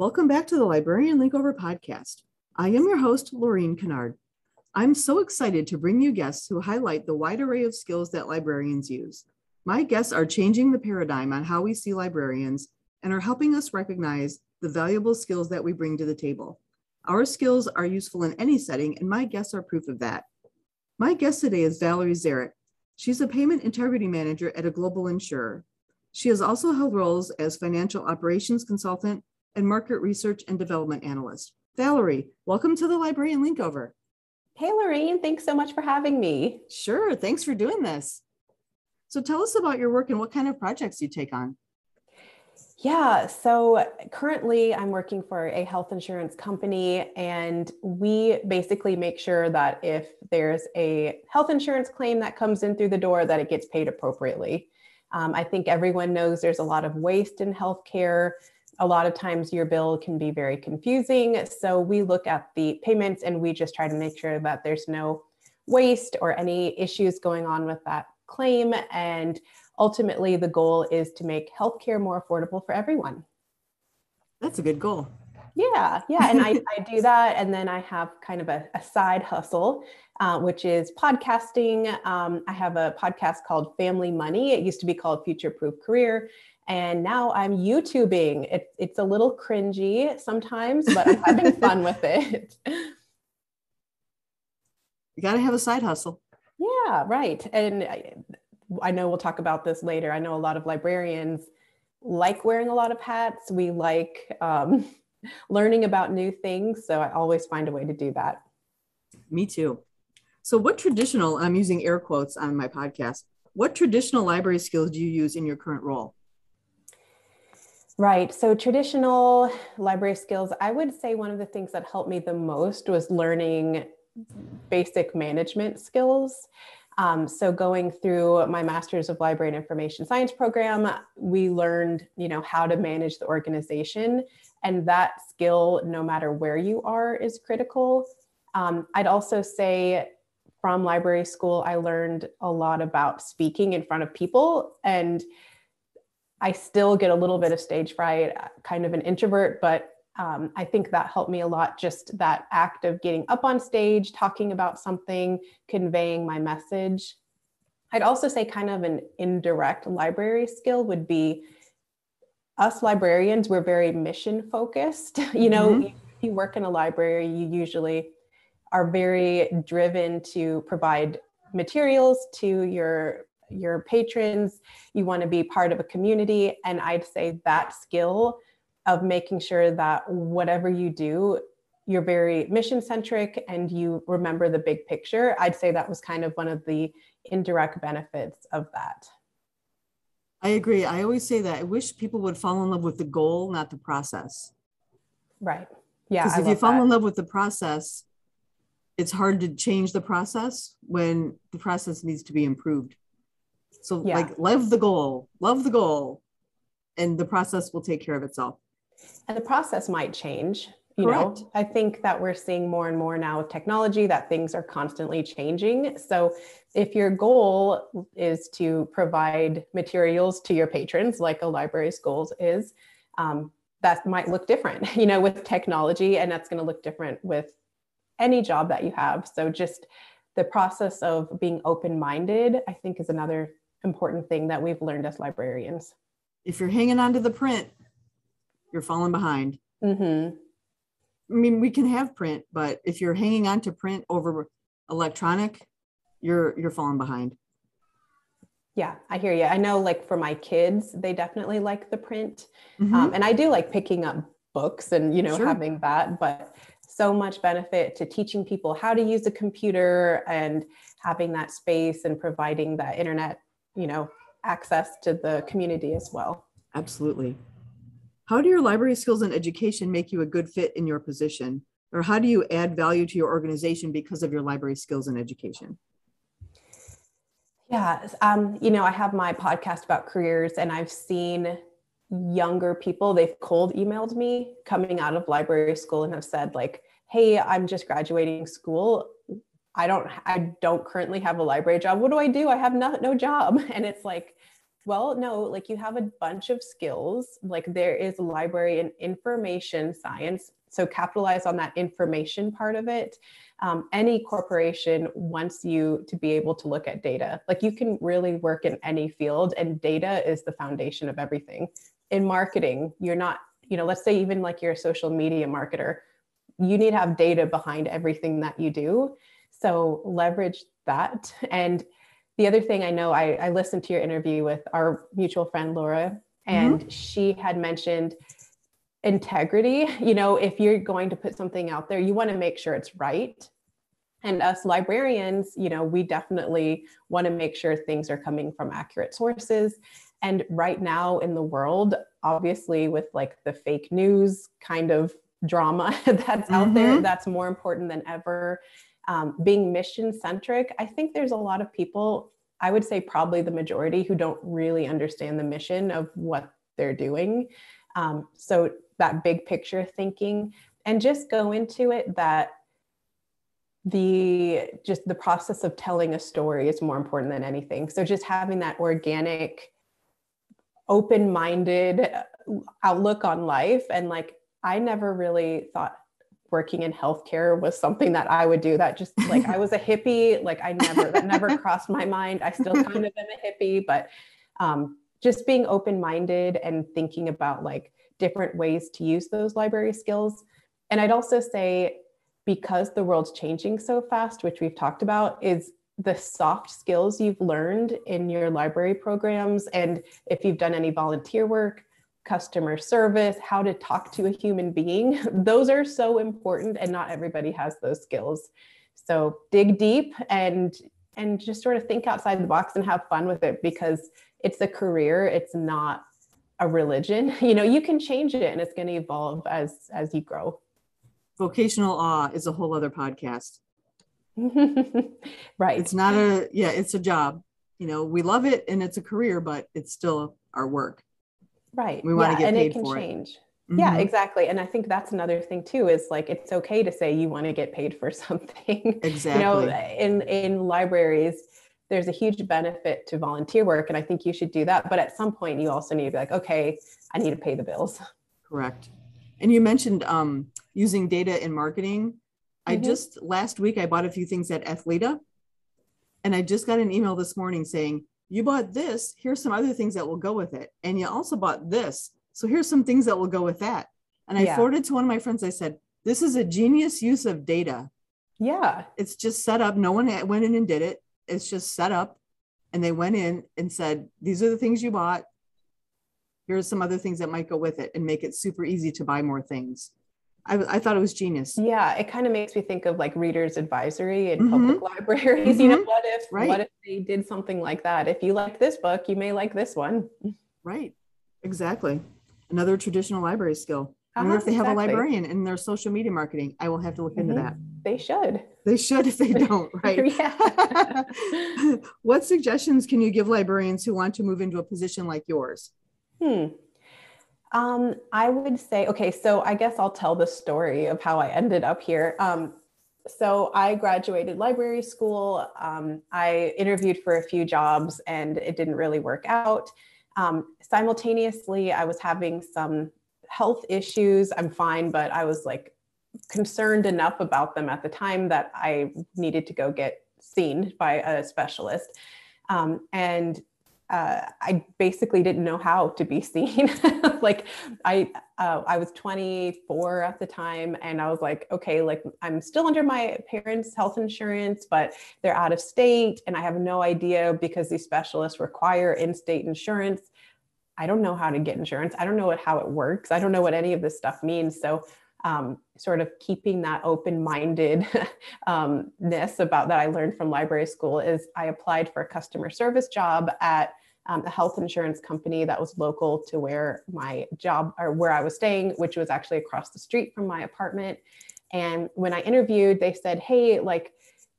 Welcome back to the Librarian Linkover podcast. I am your host, Laureen Kennard. I'm so excited to bring you guests who highlight the wide array of skills that librarians use. My guests are changing the paradigm on how we see librarians and are helping us recognize the valuable skills that we bring to the table. Our skills are useful in any setting, and my guests are proof of that. My guest today is Valerie Zaric. She's a payment integrity manager at a global insurer. She has also held roles as financial operations consultant and market research and development analyst. Valerie, welcome to the Librarian Linkover. Hey, Laureen, thanks so much for having me. Sure, thanks for doing this. So tell us about your work and what kind of projects you take on. Yeah, so currently I'm working for a health insurance company, and we basically make sure that if there's a health insurance claim that comes in through the door, that it gets paid appropriately. I think everyone knows there's a lot of waste in healthcare. A lot of times your bill can be very confusing. So we look at the payments and we just try to make sure that there's no waste or any issues going on with that claim. And ultimately the goal is to make healthcare more affordable for everyone. That's a good goal. Yeah. And I do that. And then I have kind of a side hustle, which is podcasting. I have a podcast called Family Money. It used to be called Future Proof Career. And now I'm YouTubing. It's a little cringy sometimes, but I'm having fun with it. You got to have a side hustle. Yeah, right. And I know we'll talk about this later. I know a lot of librarians like wearing a lot of hats. We like learning about new things. So I always find a way to do that. Me too. So what traditional, I'm using air quotes on my podcast, what traditional library skills do you use in your current role? Right. So traditional library skills, I would say one of the things that helped me the most was learning basic management skills. So going through my Master's of Library and Information Science program, we learned, how to manage the organization, and that skill, no matter where you are, is critical. I'd also say from library school, I learned a lot about speaking in front of people, and I still get a little bit of stage fright, kind of an introvert, but I think that helped me a lot. Just that act of getting up on stage, talking about something, conveying my message. I'd also say kind of an indirect library skill would be us librarians, we're very mission focused. If you work in a library, you usually are very driven to provide materials to your patrons. You want to be part of a community. And I'd say that skill of making sure that whatever you do, you're very mission centric and you remember the big picture. I'd say that was kind of one of the indirect benefits of that. I agree. I always say that I wish people would fall in love with the goal, not the process. Right. Yeah. Because if you fall in love with the process, it's hard to change the process when the process needs to be improved. So yeah. love the goal, and the process will take care of itself. And the process might change. Correct. I think that we're seeing more and more now with technology that things are constantly changing. So if your goal is to provide materials to your patrons, like a library's goals is, that might look different, with technology, and that's going to look different with any job that you have. So just the process of being open-minded, I think, is another important thing that we've learned as librarians. If you're hanging on to the print, you're falling behind. Mm-hmm. I mean, we can have print, but if you're hanging on to print over electronic, you're falling behind. Yeah, I hear you. I know, like for my kids, they definitely like the print. Mm-hmm. And I do like picking up books and, sure. having that, but so much benefit to teaching people how to use a computer and having that space and providing that internet access to the community as well. Absolutely. How do your library skills and education make you a good fit in your position? Or how do you add value to your organization because of your library skills and education? Yeah, I have my podcast about careers, and I've seen younger people, they've cold emailed me coming out of library school and have said like, hey, I'm just graduating school. I don't currently have a library job. What do? I have no job. And it's like, Well, no, like you have a bunch of skills. Like there is library and information science. So capitalize on that information part of it. Any corporation wants you to be able to look at data. Like you can really work in any field, and data is the foundation of everything. In marketing, you're not, you know, let's say even like you're a social media marketer, you need to have data behind everything that you do. So leverage that. And the other thing I know, I listened to your interview with our mutual friend, Laura, and she had mentioned integrity. You know, if you're going to put something out there, you want to make sure it's right. And us librarians, you know, we definitely want to make sure things are coming from accurate sources. And right now in the world, obviously with like the fake news kind of drama that's out there, that's more important than ever. Being mission-centric, I think there's a lot of people, I would say probably the majority, who don't really understand the mission of what they're doing. So that big picture thinking, and just go into it that the process of telling a story is more important than anything. So just having that organic, open-minded outlook on life. And like, I never really thought working in healthcare was something that I would do. That just like, I was a hippie, like that never crossed my mind. I still kind of am a hippie, but just being open-minded and thinking about like different ways to use those library skills. And I'd also say, because the world's changing so fast, which we've talked about, is the soft skills you've learned in your library programs. And if you've done any volunteer work, customer service, how to talk to a human being, those are so important, and not everybody has those skills. So dig deep and just sort of think outside the box and have fun with it, because it's a career, it's not a religion. You know, you can change it and it's going to evolve as you grow. Vocational awe is a whole other podcast. Right. It's not it's a job. You know, we love it and it's a career, but it's still our work. Right. We want to get paid for it. And it can change. Yeah, exactly. And I think that's another thing too, is like, it's okay to say you want to get paid for something. Exactly. You know, in libraries, there's a huge benefit to volunteer work, and I think you should do that. But at some point you also need to be like, okay, I need to pay the bills. Correct. And you mentioned using data in marketing. I just, last week, I bought a few things at Athleta, and I just got an email this morning saying, you bought this, here's some other things that will go with it. And you also bought this, so here's some things that will go with that. And I forwarded to one of my friends, I said, this is a genius use of data. Yeah. It's just set up. No one went in and did it. It's just set up. And they went in and said, these are the things you bought. Here's some other things that might go with it, and make it super easy to buy more things. I thought it was genius. Yeah. It kind of makes me think of like readers advisory and public libraries. You know, what if they did something like that? If you like this book, you may like this one. Right. Exactly. Another traditional library skill. I wonder if they have a librarian in their social media marketing. I will have to look into that. They should. They should if they don't, right? Yeah. What suggestions can you give librarians who want to move into a position like yours? I would say, okay, so I guess I'll tell the story of how I ended up here. So I graduated library school. I interviewed for a few jobs and it didn't really work out. Simultaneously, I was having some health issues. I'm fine, but I was like concerned enough about them at the time that I needed to go get seen by a specialist. I basically didn't know how to be seen. Like I was 24 at the time, and I was like, okay, like I'm still under my parents' health insurance, but they're out of state and I have no idea, because these specialists require in-state insurance. I don't know how to get insurance. I don't know how it works. I don't know what any of this stuff means. So sort of keeping that open-mindedness about that I learned from library school is I applied for a customer service job at a health insurance company that was local to where my job, or where I was staying, which was actually across the street from my apartment. And when I interviewed, they said, hey, like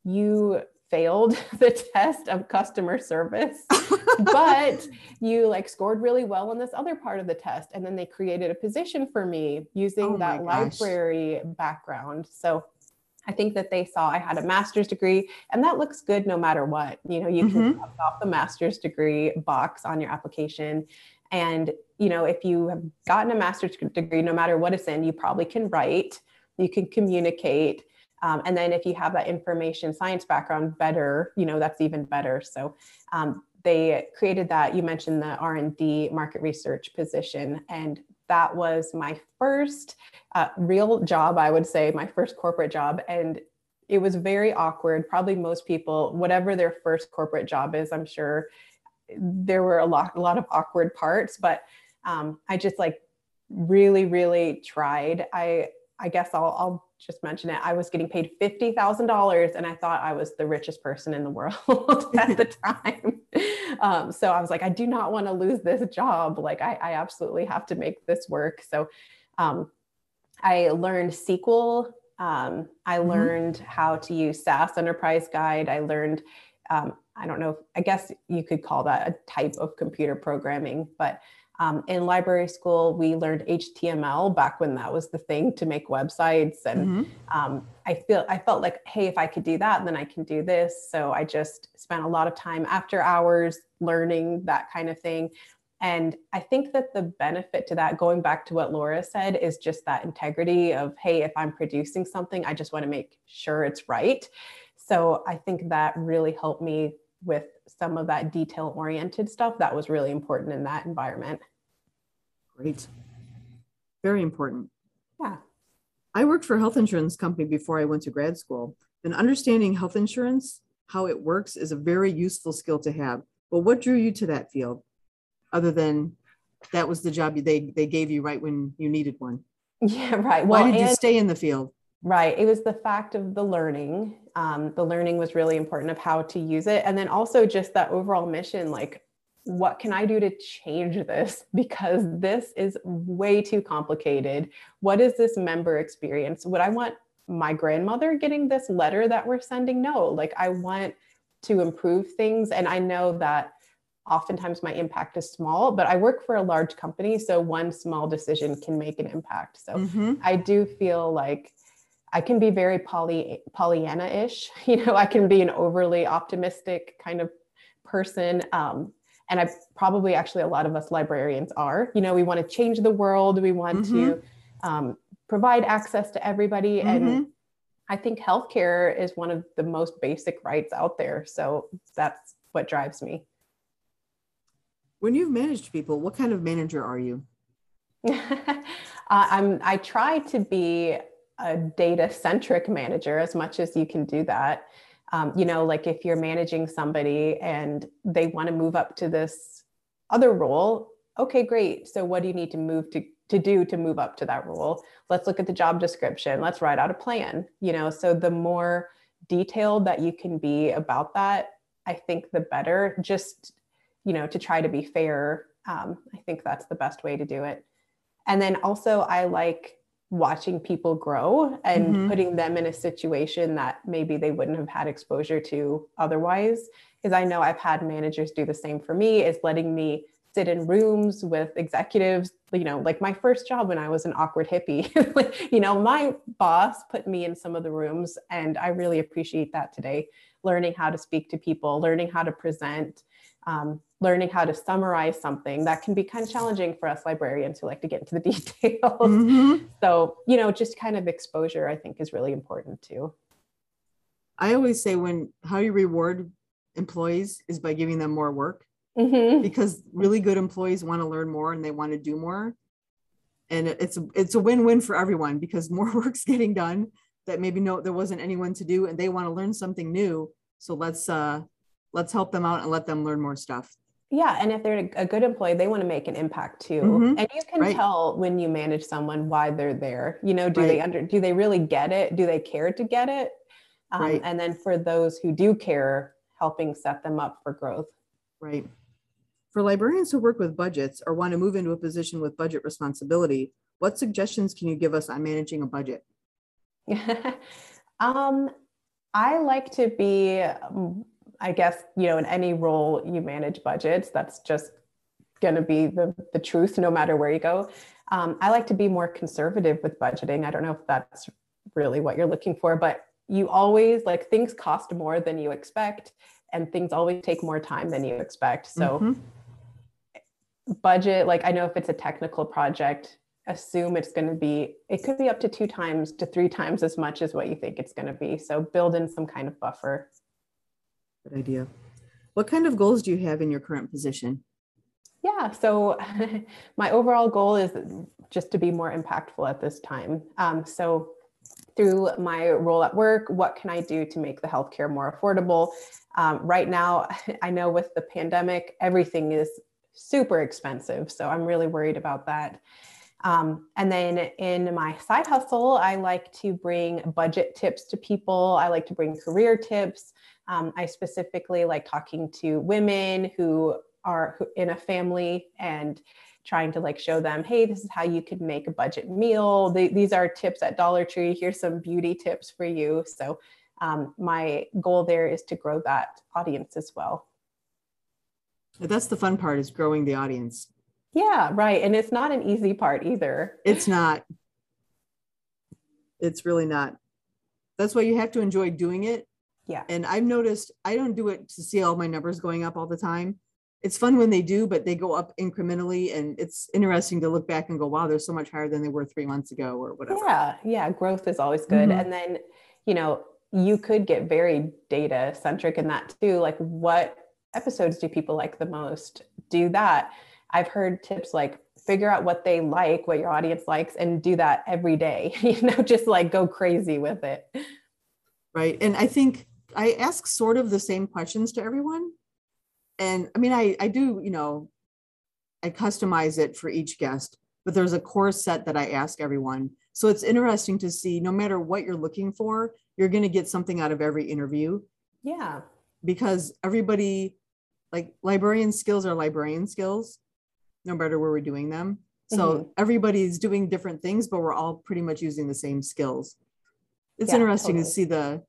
you failed the test of customer service, but you like scored really well on this other part of the test. And then they created a position for me using that library background. So I think that they saw I had a master's degree, and that looks good no matter what. You know, you can cross off the master's degree box on your application. And, you know, if you have gotten a master's degree, no matter what it's in, you probably can write, you can communicate. And then if you have that information science background, better, you know, that's even better. So they created that. You mentioned the R&D market research position, and that was my first real job, I would say, my first corporate job. And it was very awkward. Probably most people, whatever their first corporate job is, I'm sure there were a lot of awkward parts, but I just like really tried. I guess I'll just mention it. I was getting paid $50,000, and I thought I was the richest person in the world at the time. So I was like, I do not want to lose this job. Like I absolutely have to make this work. So I learned SQL. I learned how to use SAS Enterprise Guide. I learned, I don't know, I guess you could call that a type of computer programming, but in library school, we learned HTML back when that was the thing to make websites. And I felt like, hey, if I could do that, then I can do this. So I just spent a lot of time after hours learning that kind of thing. And I think that the benefit to that, going back to what Laura said, is just that integrity of, hey, if I'm producing something, I just want to make sure it's right. So I think that really helped me with some of that detail-oriented stuff that was really important in that environment. Great. Very important. Yeah. I worked for a health insurance company before I went to grad school, and understanding health insurance, how it works, is a very useful skill to have. But what drew you to that field, other than that was the job they gave you right when you needed one? Yeah, right. Well, why did you stay in the field? Right. It was the fact of the learning. The learning was really important of how to use it. And then also just that overall mission, like, what can I do to change this? Because this is way too complicated. What is this member experience? Would I want my grandmother getting this letter that we're sending? No, like I want to improve things. And I know that oftentimes my impact is small, but I work for a large company. So one small decision can make an impact. So I do feel like I can be very Pollyanna-ish, you know, I can be an overly optimistic kind of person. And I probably actually, a lot of us librarians are, you know, we want to change the world. We want to provide access to everybody. And I think healthcare is one of the most basic rights out there. So that's what drives me. When you've managed people, what kind of manager are you? I try to be a data-centric manager as much as you can do that. You know, like if you're managing somebody and they want to move up to this other role, okay, great. So what do you need to do to move up to that role? Let's look at the job description. Let's write out a plan, you know, so the more detailed that you can be about that, I think the better, just, you know, to try to be fair. I think that's the best way to do it. And then also I like watching people grow and putting them in a situation that maybe they wouldn't have had exposure to otherwise. Because I know I've had managers do the same for me, is letting me sit in rooms with executives, you know, like my first job when I was an awkward hippie, like, you know, my boss put me in some of the rooms, and I really appreciate that today. Learning how to speak to people, learning how to present, learning how to summarize something that can be kind of challenging for us librarians who like to get into the details. So, you know, just kind of exposure, I think, is really important too. I always say how you reward employees is by giving them more work, because really good employees want to learn more and they want to do more. And it's a win-win for everyone, because more work's getting done that maybe there wasn't anyone to do, and they want to learn something new. So let's help them out and let them learn more stuff. Yeah. And if they're a good employee, they want to make an impact too. And you can tell when you manage someone why they're there, you know, do they really get it? Do they care to get it? And then for those who do care, helping set them up for growth. Right. For librarians who work with budgets or want to move into a position with budget responsibility, what suggestions can you give us on managing a budget? I like to be, I guess, you know, in any role you manage budgets, that's just going to be the truth, no matter where you go. I like to be more conservative with budgeting. I don't know if that's really what you're looking for, but you always, like, things cost more than you expect, and things always take more time than you expect. So budget, like, I know if it's a technical project, assume it's going to be, it could be up to 2 times to 3 times as much as what you think it's going to be. So build in some kind of buffer. Good idea. What kind of goals do you have in your current position? Yeah, so my overall goal is just to be more impactful at this time. So through my role at work, what can I do to make the healthcare more affordable? Right now, I know with the pandemic, everything is super expensive. So I'm really worried about that. And then in my side hustle, I like to bring budget tips to people. I like to bring career tips. I specifically like talking to women who are in a family and trying to, like, show them, hey, this is how you could make a budget meal. These are tips at Dollar Tree. Here's some beauty tips for you. So my goal there is to grow that audience as well. That's the fun part, is growing the audience. Yeah, right. And it's not an easy part either. It's not. It's really not. That's why you have to enjoy doing it. Yeah. And I've noticed I don't do it to see all my numbers going up all the time. It's fun when they do, but they go up incrementally. And it's interesting to look back and go, wow, they're so much higher than they were 3 months ago or whatever. Yeah. Yeah. Growth is always good. Mm-hmm. And then, you know, you could get very data centric in that too. Like, what episodes do people like the most? Do that. I've heard tips like, figure out what they like, what your audience likes, and do that every day, you know, just like go crazy with it. Right. And I think I ask sort of the same questions to everyone. And I mean, I do, you know, I customize it for each guest, but there's a core set that I ask everyone. So it's interesting to see, no matter what you're looking for, you're going to get something out of every interview. Yeah. Because everybody, like, librarian skills are librarian skills, no matter where we're doing them. So everybody's doing different things, but we're all pretty much using the same skills. It's interesting to see the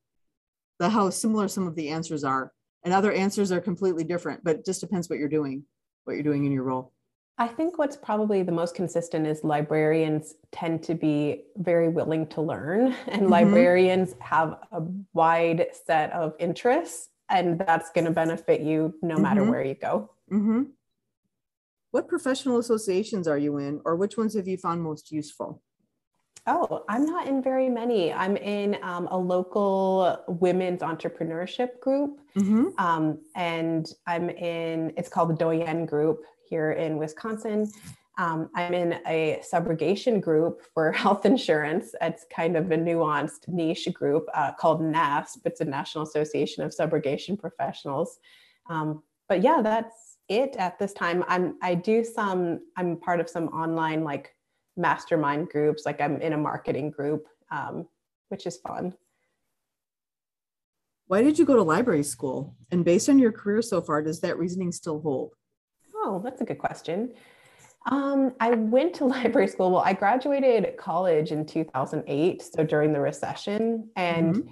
how similar some of the answers are, and other answers are completely different, but it just depends what you're doing in your role. I think what's probably the most consistent is librarians tend to be very willing to learn, and librarians have a wide set of interests, and that's going to benefit you no matter where you go. What professional associations are you in, or which ones have you found most useful? Oh, I'm not in very many. I'm in a local women's entrepreneurship group. And I'm in, it's called the Doyen Group here in Wisconsin. I'm in a subrogation group for health insurance. It's kind of a nuanced niche group called NASP. It's a National Association of Subrogation Professionals. But yeah, that's it at this time. I'm part of some online, like, mastermind groups. Like, I'm in a marketing group, which is fun. Why did you go to library school? And based on your career so far, does that reasoning still hold? Oh, that's a good question. I went to library school. Well, I graduated college in 2008. So during the recession, and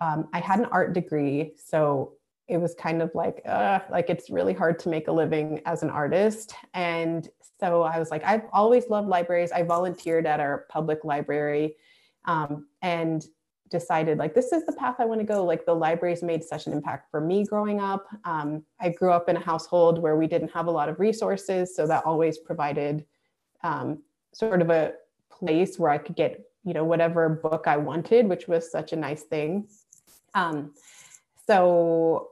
I had an art degree. So it was kind of like it's really hard to make a living as an artist. And so I was like, I've always loved libraries. I volunteered at our public library and decided, like, this is the path I want to go. Like, the libraries made such an impact for me growing up. I grew up in a household where we didn't have a lot of resources. So that always provided sort of a place where I could get, you know, whatever book I wanted, which was such a nice thing. So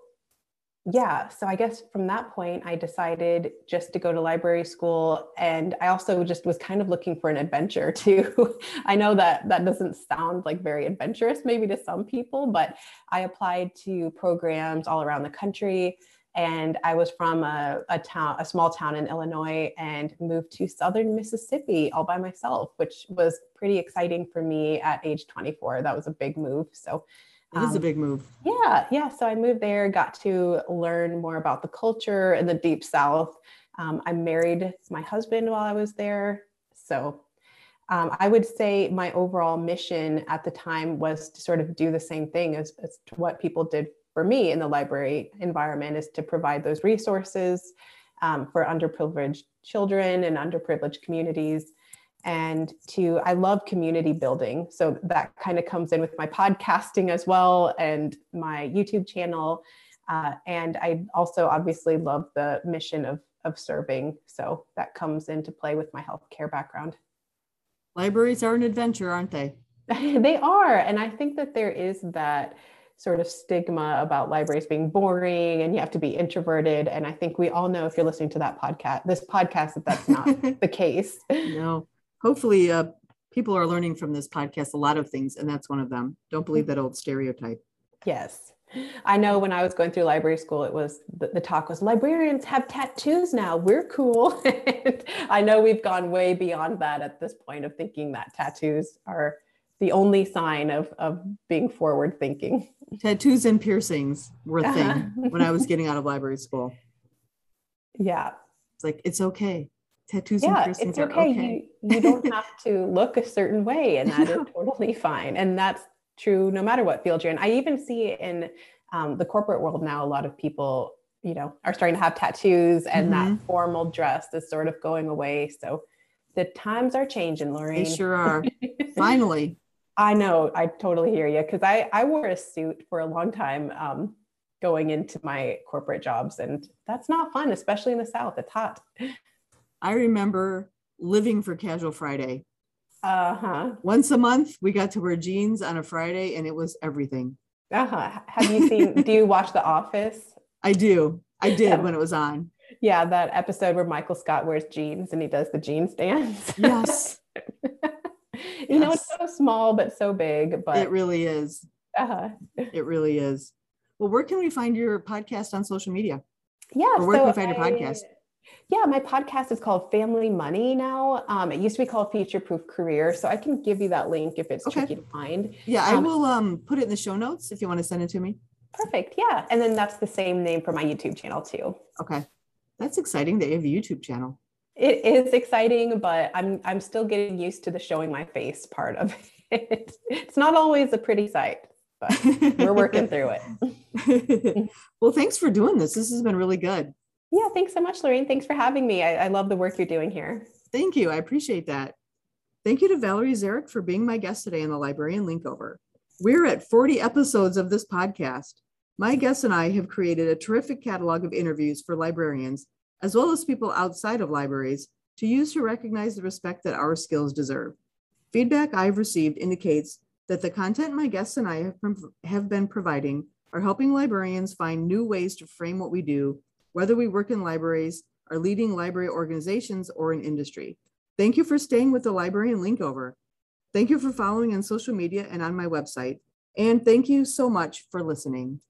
I guess from that point, I decided just to go to library school. And I also just was kind of looking for an adventure too. I know that doesn't sound like very adventurous, maybe to some people, but I applied to programs all around the country. And I was from a small town in Illinois, and moved to Southern Mississippi all by myself, which was pretty exciting for me at age 24. That was a big move. So it is a big move. Yeah. So I moved there, got to learn more about the culture in the Deep South. I married my husband while I was there. So I would say my overall mission at the time was to sort of do the same thing as to what people did for me in the library environment, is to provide those resources for underprivileged children and underprivileged communities. and to, I love community building. So that kind of comes in with my podcasting as well and my YouTube channel. And I also obviously love the mission of serving. So that comes into play with my healthcare background. Libraries are an adventure, aren't they? They are. And I think that there is that sort of stigma about libraries being boring and you have to be introverted. And I think we all know, if you're listening to that podcast, this podcast, that that's not the case. No. Hopefully people are learning from this podcast a lot of things, and that's one of them. Don't believe that old stereotype. Yes. I know when I was going through library school, it was the talk was librarians have tattoos now. We're cool. And I know we've gone way beyond that at this point of thinking that tattoos are the only sign of being forward thinking. Tattoos and piercings were a thing when I was getting out of library school. Yeah. It's like, it's okay. Tattoos and piercings it's okay. Are okay. You don't have to look a certain way, and that is totally fine. And that's true no matter what field you're in. I even see in the corporate world now, a lot of people, you know, are starting to have tattoos, and that formal dress is sort of going away. So the times are changing, Laureen. They sure are. Finally. I know. I totally hear you. Cause I wore a suit for a long time going into my corporate jobs, and that's not fun, especially in the South. It's hot. I remember living for Casual Friday. Once a month, we got to wear jeans on a Friday, and it was everything. Have you seen, do you watch The Office? I do. I did when it was on. Yeah. That episode where Michael Scott wears jeans and he does the jeans dance. Yes. You know, it's so small, but so big, but it really is. It really is. Well, where can we find your podcast on social media? Yeah. Or where can we find your podcast? Yeah, my podcast is called Family Money now. It used to be called Future Proof Career. So I can give you that link if it's tricky to find. Yeah, I will put it in the show notes if you want to send it to me. Perfect. Yeah. And then that's the same name for my YouTube channel too. Okay. That's exciting that you have a YouTube channel. It is exciting, but I'm still getting used to the showing my face part of it. It's not always a pretty sight, but we're working through it. Well, thanks for doing this. This has been really good. Yeah, thanks so much, Laureen. Thanks for having me. I love the work you're doing here. Thank you. I appreciate that. Thank you to Valerie Zaric for being my guest today on the Librarian Linkover. We're at 40 episodes of this podcast. My guest and I have created a terrific catalog of interviews for librarians, as well as people outside of libraries, to use to recognize the respect that our skills deserve. Feedback I've received indicates that the content my guests and I have been providing are helping librarians find new ways to frame what we do, whether we work in libraries, are leading library organizations, or in industry. Thank you for staying with the Librarian Linkover. Thank you for following on social media and on my website. And thank you so much for listening.